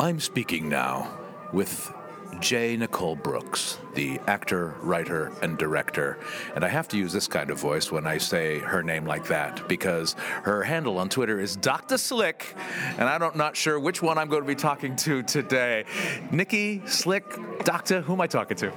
I'm speaking now with J. Nicole Brooks, the actor, writer, and director. And I have to use this kind of voice when I say her name like that, because her handle on Twitter is Dr. Slick, and I'm not sure which one I'm going to be talking to today. Nikki, Slick, Doctor, who am I talking to?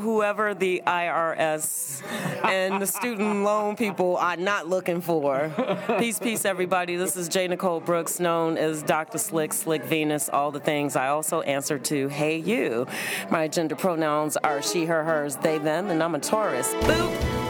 Whoever the IRS and the student loan people are not looking for. Peace, everybody. This is J. Nicole Brooks, known as Dr. Slick, Slick Venus, all the things. I also answer to Hey You. My gender pronouns are she, her, hers, they, them, and I'm a Taurus. Boop!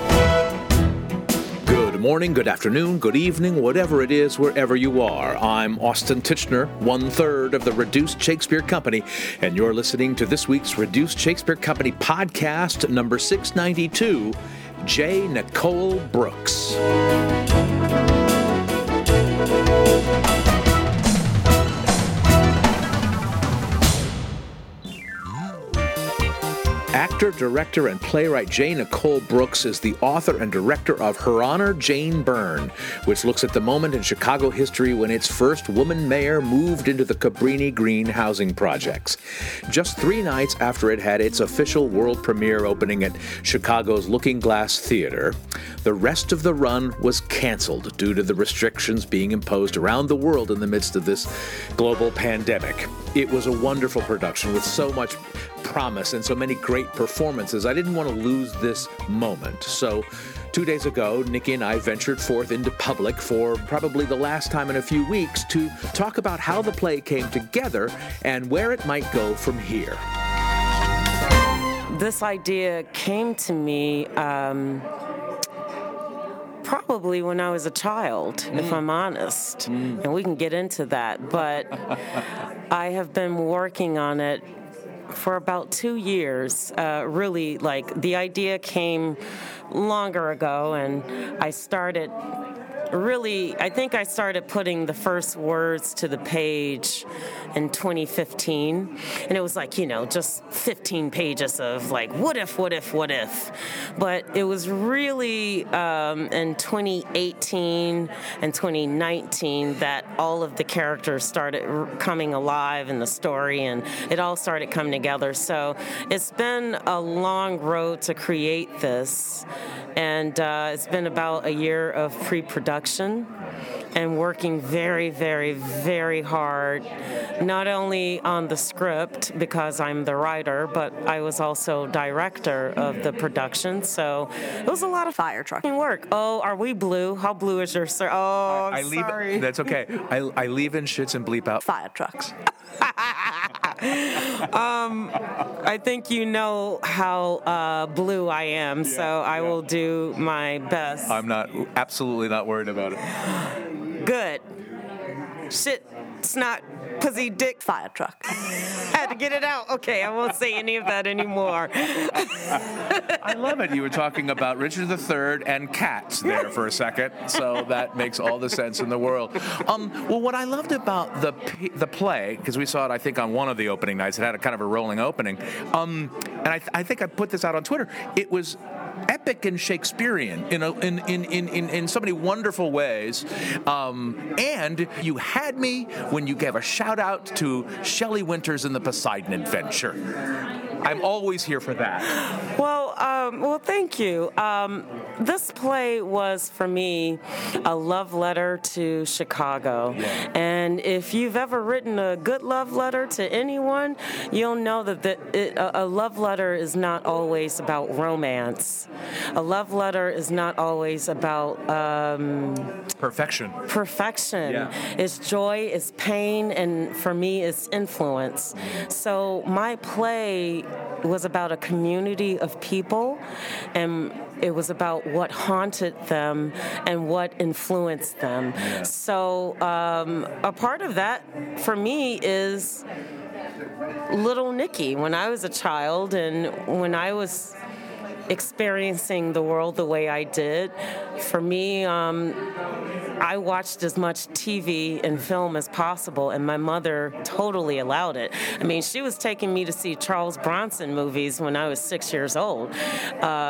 Good morning, good afternoon, good evening, whatever it is, wherever you are. I'm Austin Titchener, one-third of the Reduced Shakespeare Company, and you're listening to this week's Reduced Shakespeare Company podcast, number 692, J. Nicole Brooks. Actor, director, and playwright J. Nicole Brooks is the author and director of Her Honor Jane Byrne, which looks at the moment in Chicago history when its first woman mayor moved into the Cabrini-Green housing projects. Just 3 nights after it had its official world premiere opening at Chicago's Lookingglass Theatre, the rest of the run was canceled due to the restrictions being imposed around the world in the midst of this global pandemic. It was a wonderful production with so much promise and so many great performances. I didn't want to lose this moment. So 2 days ago, Nikki and I ventured forth into public for probably the last time in a few weeks to talk about how the play came together and where it might go from here. This idea came to me probably when I was a child, if I'm honest. And we can get into that. But I have been working on it for about 2 years, really, like, the idea came longer ago, and I started really, I think I started putting the first words to the page in 2015, and it was like, you know, just 15 pages of, like, what if, but it was really in 2018 and 2019 that all of the characters started coming alive in the story, and it all started coming together, so it's been a long road to create this, and it's been about a year of pre-production and working very, very, very hard, not only on the script because I'm the writer, but I was also director of the production, so it was a lot of fire trucking work. Oh, are we blue? How blue is your sir? Oh, I'm sorry. That's okay. I leave in shits and bleep out. Fire trucks. I think you know how blue I am, so I will do my best. I'm absolutely not worried about it. Good. Shit, snot, pussy, dick, fire truck. Had to get it out. Okay, I won't say any of that anymore. I love it. You were talking about Richard III and cats there for a second, so that makes all the sense in the world. Well, what I loved about the play, because we saw it, I think, on one of the opening nights. It had a kind of a rolling opening. And I think I put this out on Twitter. It was epic and Shakespearean in so many wonderful ways. And you had me when you gave a shout-out to Shelley Winters in The Poseidon Adventure. I'm always here for that. Well, thank you. This play was, for me, a love letter to Chicago. Yeah. And if you've ever written a good love letter to anyone, you'll know that a love letter is not always about romance. A love letter is not always about perfection. Yeah. It's joy, it's pain, and for me, it's influence. So my play was about a community of people, and it was about what haunted them and what influenced them. Yeah. So a part of that for me is little Nikki. When I was a child and when I was experiencing the world the way I did, for me, I watched as much TV and film as possible, and my mother totally allowed it. I mean, she was taking me to see Charles Bronson movies when I was 6 years old.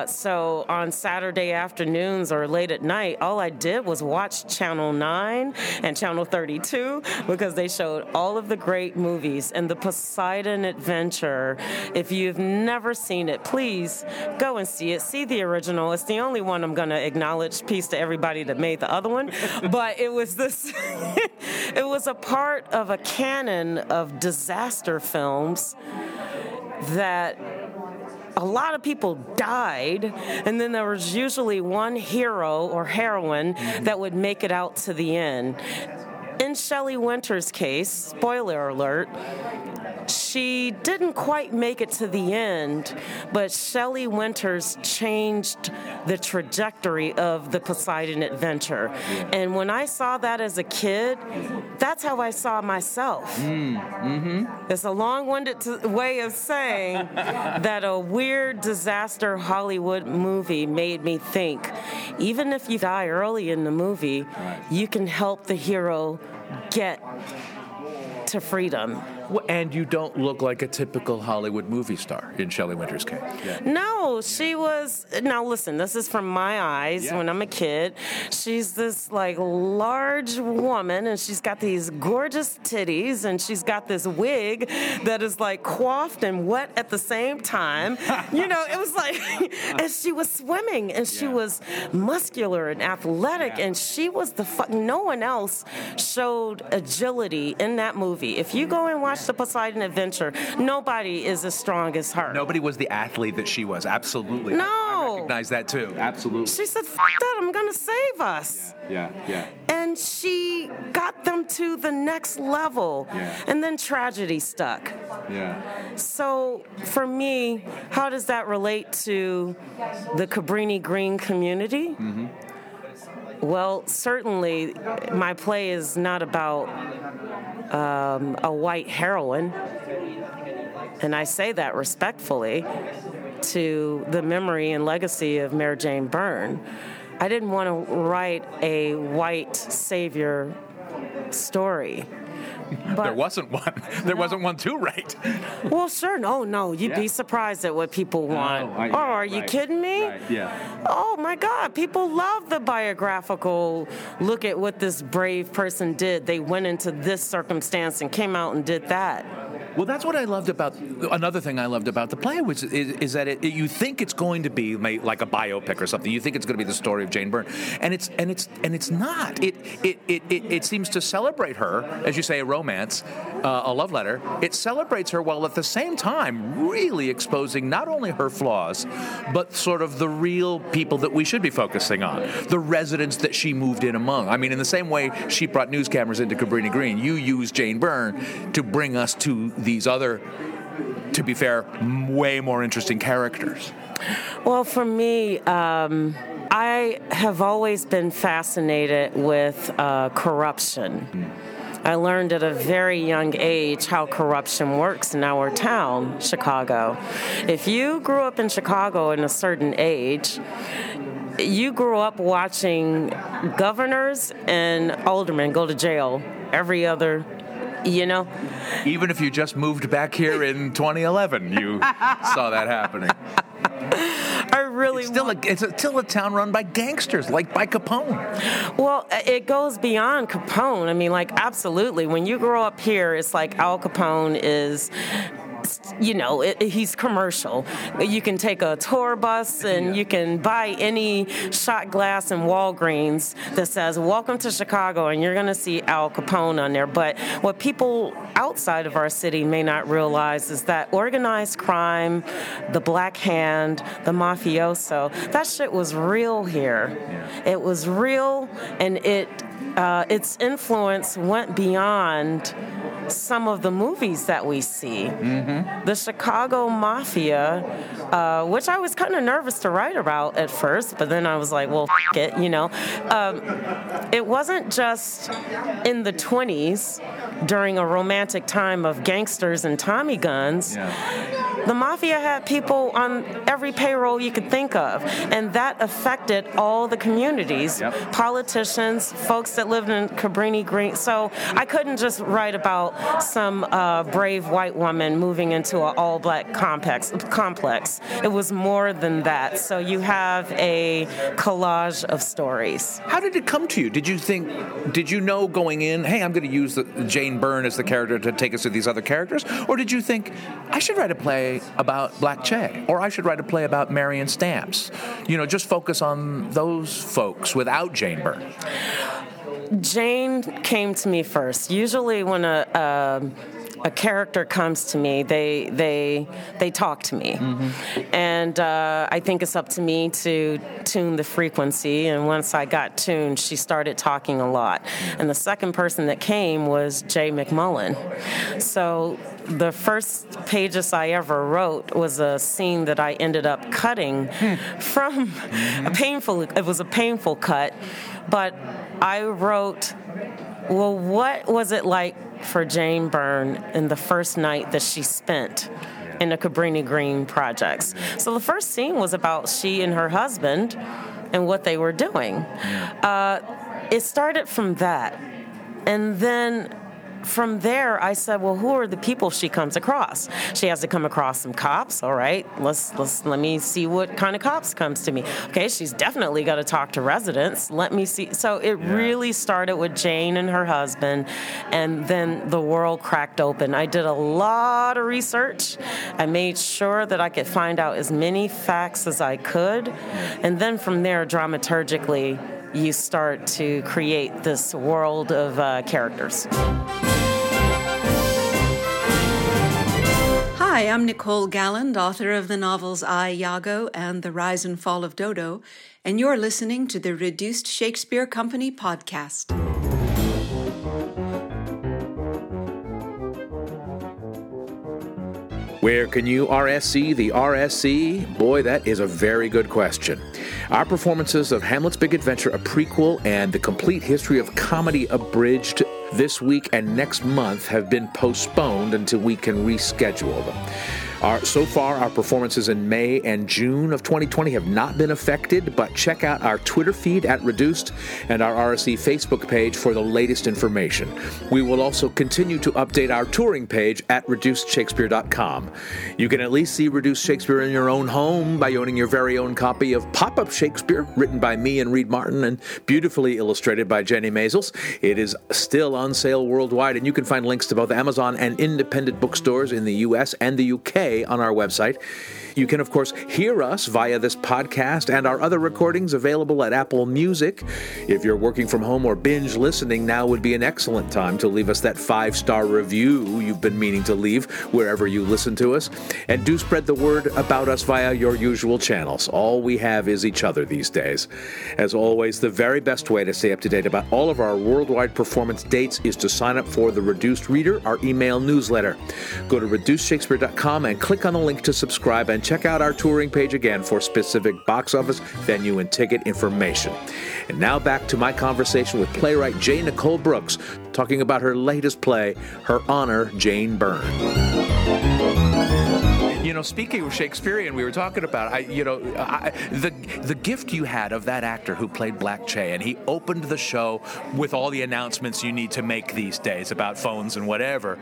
So on Saturday afternoons or late at night, all I did was watch Channel 9 and Channel 32 because they showed all of the great movies. And The Poseidon Adventure, if you've never seen it, please go and see it. See the original. It's the only one I'm going to acknowledge. Peace to everybody that made the other one. But it was this, it was a part of a canon of disaster films that a lot of people died, and then there was usually one hero or heroine that would make it out to the end. In Shelley Winters' case, spoiler alert, she didn't quite make it to the end, but Shelley Winters changed the trajectory of The Poseidon Adventure. And when I saw that as a kid, that's how I saw myself. It's a long-winded way of saying that a weird disaster Hollywood movie made me think, even if you die early in the movie, you can help the hero get to freedom. And you don't look like a typical Hollywood movie star in Shelley Winters' case. Yeah. No, she was... Now, listen, this is from my eyes when I'm a kid. She's this, like, large woman, and she's got these gorgeous titties, and she's got this wig that is, like, coiffed and wet at the same time. You know, it was like... And she was swimming, and she was muscular and athletic, and she was the... No one else showed agility in that movie. If you go and watch The Poseidon Adventure, nobody is as strong as her. Nobody was the athlete that she was. Absolutely. No. I recognize that too. Absolutely. She said, "F that, I'm going to save us." Yeah. And she got them to the next level. Yeah. And then tragedy stuck. Yeah. So for me, how does that relate to the Cabrini-Green community? Mm-hmm. Well, certainly my play is not about a white heroine, and I say that respectfully to the memory and legacy of Mary Jane Byrne. I didn't want to write a white savior story. But there wasn't one. There wasn't one to write. Well, sure. No. You'd be surprised at what people want. Are you kidding me? Right. Yeah. Oh, my God. People love the biographical look at what this brave person did. They went into this circumstance and came out and did that. Well, that's what I loved about... Another thing I loved about the play which is that you think it's going to be like a biopic or something. You think it's going to be the story of Jane Byrne. And it's not. It seems to celebrate her, as you say, a romance, a love letter. It celebrates her while at the same time really exposing not only her flaws, but sort of the real people that we should be focusing on, the residents that she moved in among. I mean, in the same way she brought news cameras into Cabrini-Green, you use Jane Byrne to bring us to these other, to be fair, way more interesting characters. Well, for me, I have always been fascinated with corruption. I learned at a very young age how corruption works in our town, Chicago. If you grew up in Chicago in a certain age, you grew up watching governors and aldermen go to jail every other, you know? Even if you just moved back here in 2011, you saw that happening. I really it's still a town run by gangsters, like by Capone. Well, it goes beyond Capone. I mean, like, absolutely. When you grow up here, it's like Al Capone is... You know, he's commercial. You can take a tour bus and you can buy any shot glass in Walgreens that says, "Welcome to Chicago," and you're going to see Al Capone on there. But what people outside of our city may not realize is that organized crime, the black hand, the mafioso, that shit was real here. Yeah. It was real, and its influence went beyond some of the movies that we see. Mm-hmm. The Chicago Mafia, which I was kind of nervous to write about at first, but then I was like, well, f*** it, you know. It wasn't just in the 20s during a romantic time of gangsters and Tommy guns. Yeah. The mafia had people on every payroll you could think of, and that affected all the communities, yep. Politicians, folks that lived in Cabrini-Green. So I couldn't just write about some brave white woman moving into an all-black complex. It was more than that. So you have a collage of stories. How did it come to you? Did you know going in, hey, I'm going to use Jane Byrne as the character to take us to these other characters? Or did you think, I should write a play about Black Che, or I should write a play about Marion Stamps? You know, just focus on those folks without Jane Byrne. Jane came to me first. Usually when a character comes to me, they talk to me. Mm-hmm. And I think it's up to me to tune the frequency. And once I got tuned, she started talking a lot. And the second person that came was Jay McMullen. So the first pages I ever wrote was a scene that I ended up cutting from it was a painful cut, but I wrote, well, what was it like for Jane Byrne in the first night that she spent in the Cabrini-Green projects? So the first scene was about she and her husband and what they were doing. It started from that. And then from there, I said, well, who are the people she comes across? She has to come across some cops. All right, let me see what kind of cops comes to me. Okay, she's definitely got to talk to residents. Let me see. So it really started with Jane and her husband, and then the world cracked open. I did a lot of research. I made sure that I could find out as many facts as I could, and then from there, dramaturgically, you start to create this world of characters. Hi, I'm Nicole Galland, author of the novels I, Iago, and The Rise and Fall of Dodo, and you're listening to the Reduced Shakespeare Company podcast. Where can you RSC the RSC? Boy, that is a very good question. Our performances of Hamlet's Big Adventure, a prequel, and the complete history of comedy abridged this week and next month have been postponed until we can reschedule them. So far, our performances in May and June of 2020 have not been affected, but check out our Twitter feed at Reduced and our RSC Facebook page for the latest information. We will also continue to update our touring page at ReducedShakespeare.com. You can at least see Reduced Shakespeare in your own home by owning your very own copy of Pop-Up Shakespeare, written by me and Reed Martin and beautifully illustrated by Jenny Mazels. It is still on sale worldwide, and you can find links to both Amazon and independent bookstores in the U.S. and the U.K. on our website. You can, of course, hear us via this podcast and our other recordings available at Apple Music. If you're working from home or binge listening, now would be an excellent time to leave us that 5-star review you've been meaning to leave wherever you listen to us. And do spread the word about us via your usual channels. All we have is each other these days. As always, the very best way to stay up to date about all of our worldwide performance dates is to sign up for The Reduced Reader, our email newsletter. Go to reducedshakespeare.com and click on the link to subscribe, and check out our touring page again for specific box office, venue, and ticket information. And now back to my conversation with playwright J. Nicole Brooks, talking about her latest play, Her Honor Jane Byrne. You know, speaking of Shakespearean, we were talking about, the gift you had of that actor who played Black Che, and he opened the show with all the announcements you need to make these days about phones and whatever.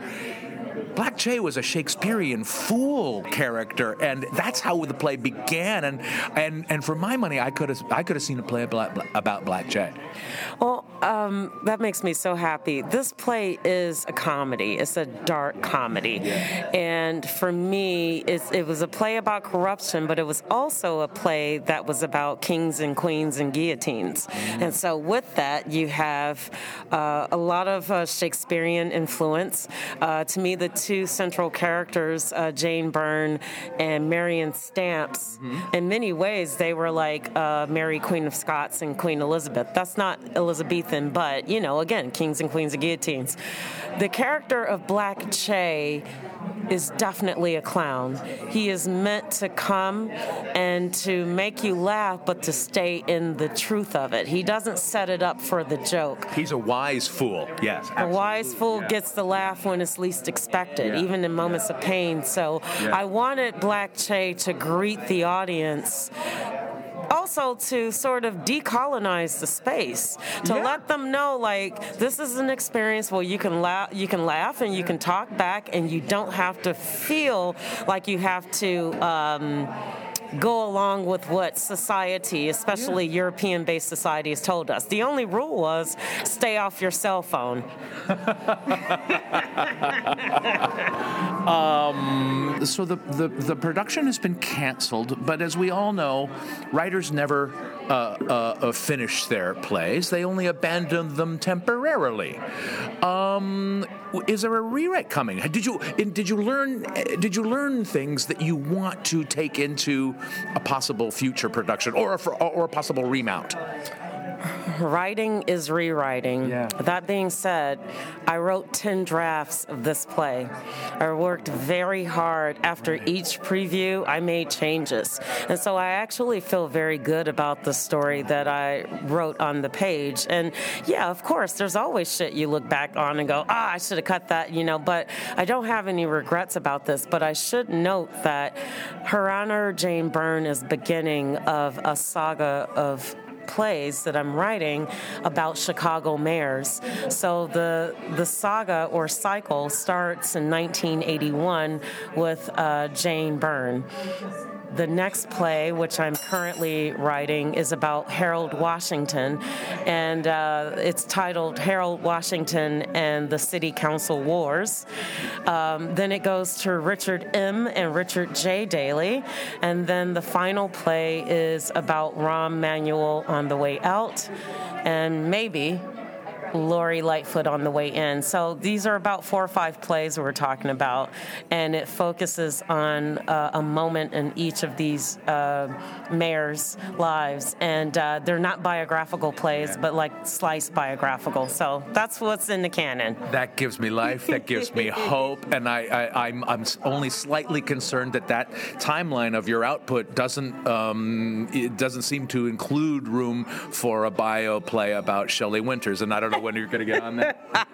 Black Che was a Shakespearean fool character, and that's how the play began. And for my money, I could have seen a play about Black Che. Well, that makes me so happy. This play is a comedy. It's a dark comedy, and for me, it was a play about corruption, but it was also a play that was about kings and queens and guillotines. And so with that, you have a lot of Shakespearean influence. To me, the two central characters, Jane Byrne and Marion Stamps, in many ways, they were like Mary, Queen of Scots, and Queen Elizabeth. That's not Elizabethan, but, you know, again, kings and queens and guillotines. The character of Black Che is definitely a clown. He is meant to come and to make you laugh, but to stay in the truth of it. He doesn't set it up for the joke. He's a wise fool, yes. Absolutely. A wise fool gets the laugh when it's least expected, even in moments of pain. So I wanted Black Che to greet the audience, also to sort of decolonize the space, to let them know, like, this is an experience where you can laugh and you can talk back, and you don't have to feel like you have to go along with what society, especially European-based society, has told us. The only rule was stay off your cell phone. So the production has been canceled, but as we all know, writers never finish their plays. They only abandon them temporarily. Is there a rewrite coming? Did you learn things that you want to take into a possible future production or a possible remount? Writing is rewriting. Yeah. That being said, I wrote 10 drafts of this play. I worked very hard. After each preview, I made changes. And so I actually feel very good about the story that I wrote on the page. And yeah, of course, there's always shit you look back on and go, I should have cut that, but I don't have any regrets about this. But I should note that Her Honor Jane Byrne is beginning of a saga of plays that I'm writing about Chicago mayors. So the saga or cycle starts in 1981 with Jane Byrne. The next play, which I'm currently writing, is about Harold Washington, and it's titled Harold Washington and the City Council Wars. Then it goes to Richard M. and Richard J. Daley, and then the final play is about Rahm Emanuel on the way out, and maybe Lori Lightfoot on the way in. So these are about 4 or 5 plays we're talking about, and it focuses on a moment in each of these mayors' lives. And they're not biographical plays, but like slice biographical. So that's what's in the canon. That gives me life. That gives me hope. And I'm only slightly concerned that timeline of your output doesn't seem to include room for a bio play about Shelley Winters. And I don't know when you're going to get on that.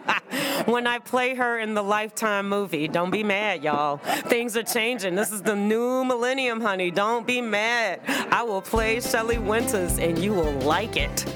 When I play her in the Lifetime movie. Don't be mad, y'all. Things are changing. This is the new millennium, honey. Don't be mad. I will play Shelley Winters, and you will like it.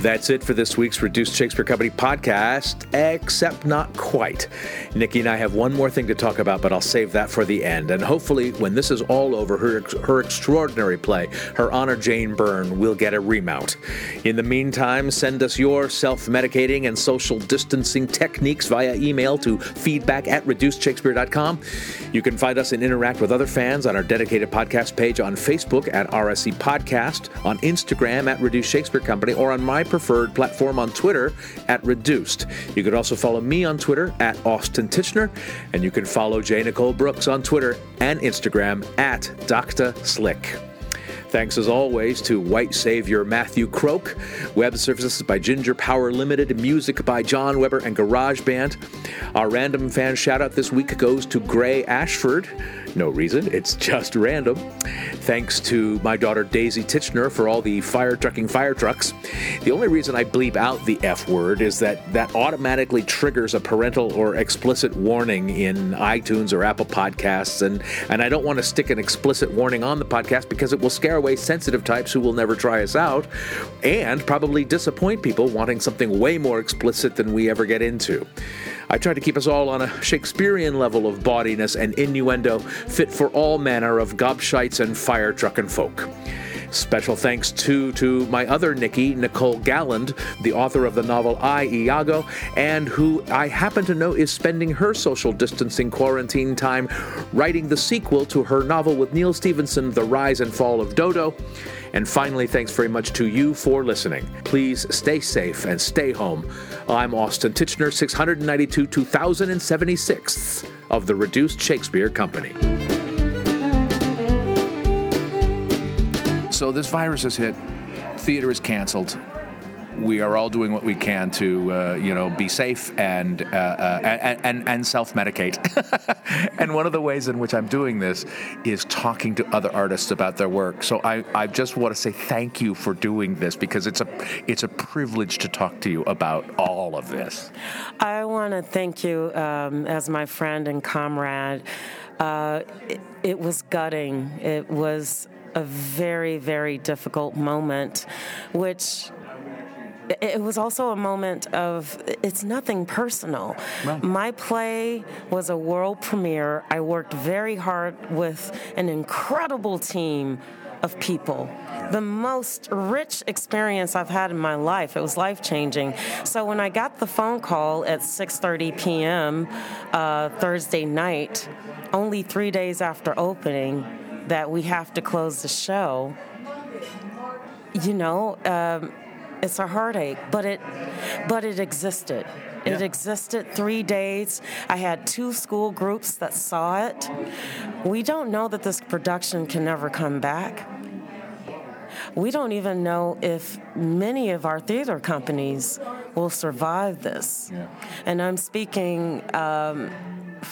That's it for this week's Reduced Shakespeare Company podcast, except not quite. Nikki and I have one more thing to talk about, but I'll save that for the end. And hopefully, when this is all over, her extraordinary play, Her Honor Jane Byrne, will get a remount. In the meantime, send us your self-medicating and social distancing techniques via email to feedback@reducedshakespeare.com. You can find us and interact with other fans on our dedicated podcast page on Facebook at RSC Podcast, on Instagram at Reduced Shakespeare Company, or on my preferred platform on Twitter at Reduced. You could also follow me on Twitter at Austin Titchener, and you can follow J. Nicole Brooks on Twitter and Instagram at Dr. Slick. Thanks as always to White Savior Matthew Croak, web services by Ginger Power Limited, music by John Weber and GarageBand. Our random fan shout-out this week goes to Gray Ashford. No reason, it's just random. Thanks to my daughter Daisy Titchener for all the fire trucks. The only reason I bleep out the F word is that automatically triggers a parental or explicit warning in iTunes or Apple Podcasts, and I don't want to stick an explicit warning on the podcast because it will scare away sensitive types who will never try us out, and probably disappoint people wanting something way more explicit than we ever get into. I try to keep us all on a Shakespearean level of bawdiness and innuendo, fit for all manner of gobshites and fire truckin' folk. Special thanks to my other Nikki, Nicole Galland, the author of the novel I, Iago, and who I happen to know is spending her social distancing quarantine time writing the sequel to her novel with Neal Stephenson, The Rise and Fall of Dodo. And finally, thanks very much to you for listening. Please stay safe and stay home. I'm Austin Titchener, 692, 2076 of the Reduced Shakespeare Company. So this virus has hit, theater is canceled, we are all doing what we can to, be safe and self-medicate. And one of the ways in which I'm doing this is talking to other artists about their work. So I just want to say thank you for doing this, because it's a privilege to talk to you about all of this. I want to thank you as my friend and comrade. It was gutting. It was a very, very difficult moment, which... It was also a moment of, it's nothing personal. Right. My play was a world premiere. I worked very hard with an incredible team of people. The most rich experience I've had in my life. It was life-changing. So when I got the phone call at 6:30 p.m. Thursday night, only 3 days after opening, that we have to close the show, it's a heartache, but it existed. Yeah. It existed 3 days. I had 2 school groups that saw it. We don't know that this production can never come back. We don't even know if many of our theater companies will survive this. Yeah. And I'm speaking...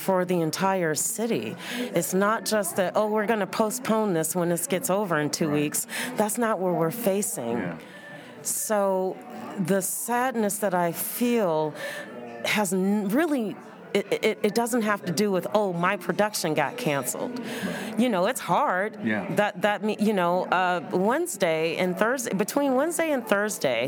for the entire city. It's not just that, oh, we're going to postpone this when this gets over in 2 weeks. That's not what we're facing. Yeah. So the sadness that I feel has really... It doesn't have to do with, oh, my production got canceled. It's hard. Yeah. Wednesday and Thursday... Between Wednesday and Thursday...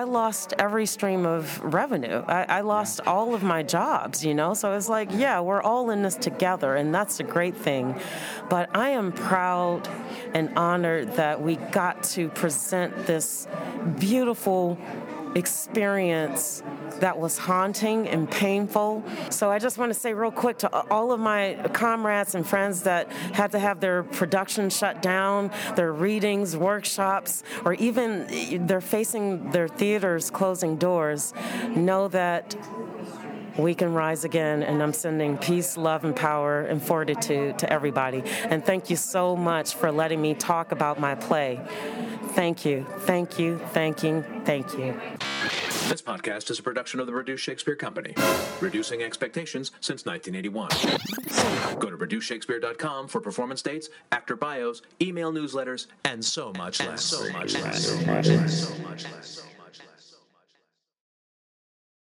I lost every stream of revenue. I lost all of my jobs, So it's like, yeah, we're all in this together, and that's a great thing. But I am proud and honored that we got to present this beautiful experience that was haunting and painful. So I just want to say real quick to all of my comrades and friends that had to have their production shut down, their readings, workshops, or even they're facing their theaters closing doors, know that we can rise again, and I'm sending peace, love, and power and fortitude to everybody. And thank you so much for letting me talk about my play. Thank you, thank you, thank you, thank you. This podcast is a production of the Reduced Shakespeare Company, reducing expectations since 1981. Go to reducedshakespeare.com for performance dates, actor bios, email newsletters, and so much less.